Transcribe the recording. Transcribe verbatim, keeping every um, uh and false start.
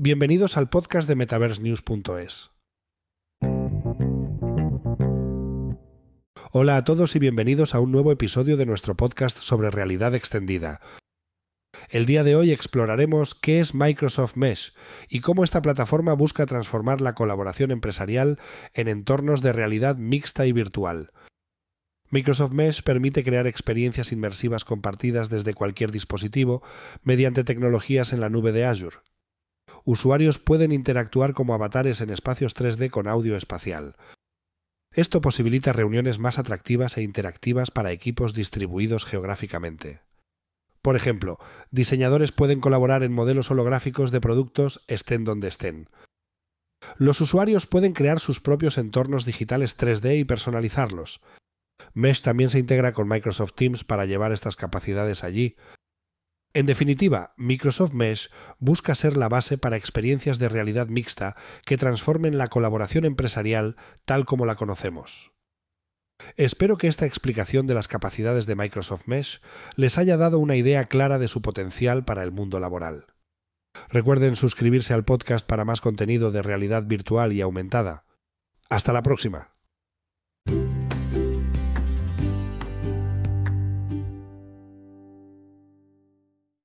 Bienvenidos al podcast de Metaverse News punto es. Hola a todos y bienvenidos a un nuevo episodio de nuestro podcast sobre realidad extendida. El día de hoy exploraremos qué es Microsoft Mesh y cómo esta plataforma busca transformar la colaboración empresarial en entornos de realidad mixta y virtual. Microsoft Mesh permite crear experiencias inmersivas compartidas desde cualquier dispositivo mediante tecnologías en la nube de Azure. Usuarios pueden interactuar como avatares en espacios tres D con audio espacial. Esto posibilita reuniones más atractivas e interactivas para equipos distribuidos geográficamente. Por ejemplo, diseñadores pueden colaborar en modelos holográficos de productos estén donde estén. Los usuarios pueden crear sus propios entornos digitales tres D y personalizarlos. Mesh también se integra con Microsoft Teams para llevar estas capacidades allí. En definitiva, Microsoft Mesh busca ser la base para experiencias de realidad mixta que transformen la colaboración empresarial tal como la conocemos. Espero que esta explicación de las capacidades de Microsoft Mesh les haya dado una idea clara de su potencial para el mundo laboral. Recuerden suscribirse al podcast para más contenido de realidad virtual y aumentada. ¡Hasta la próxima!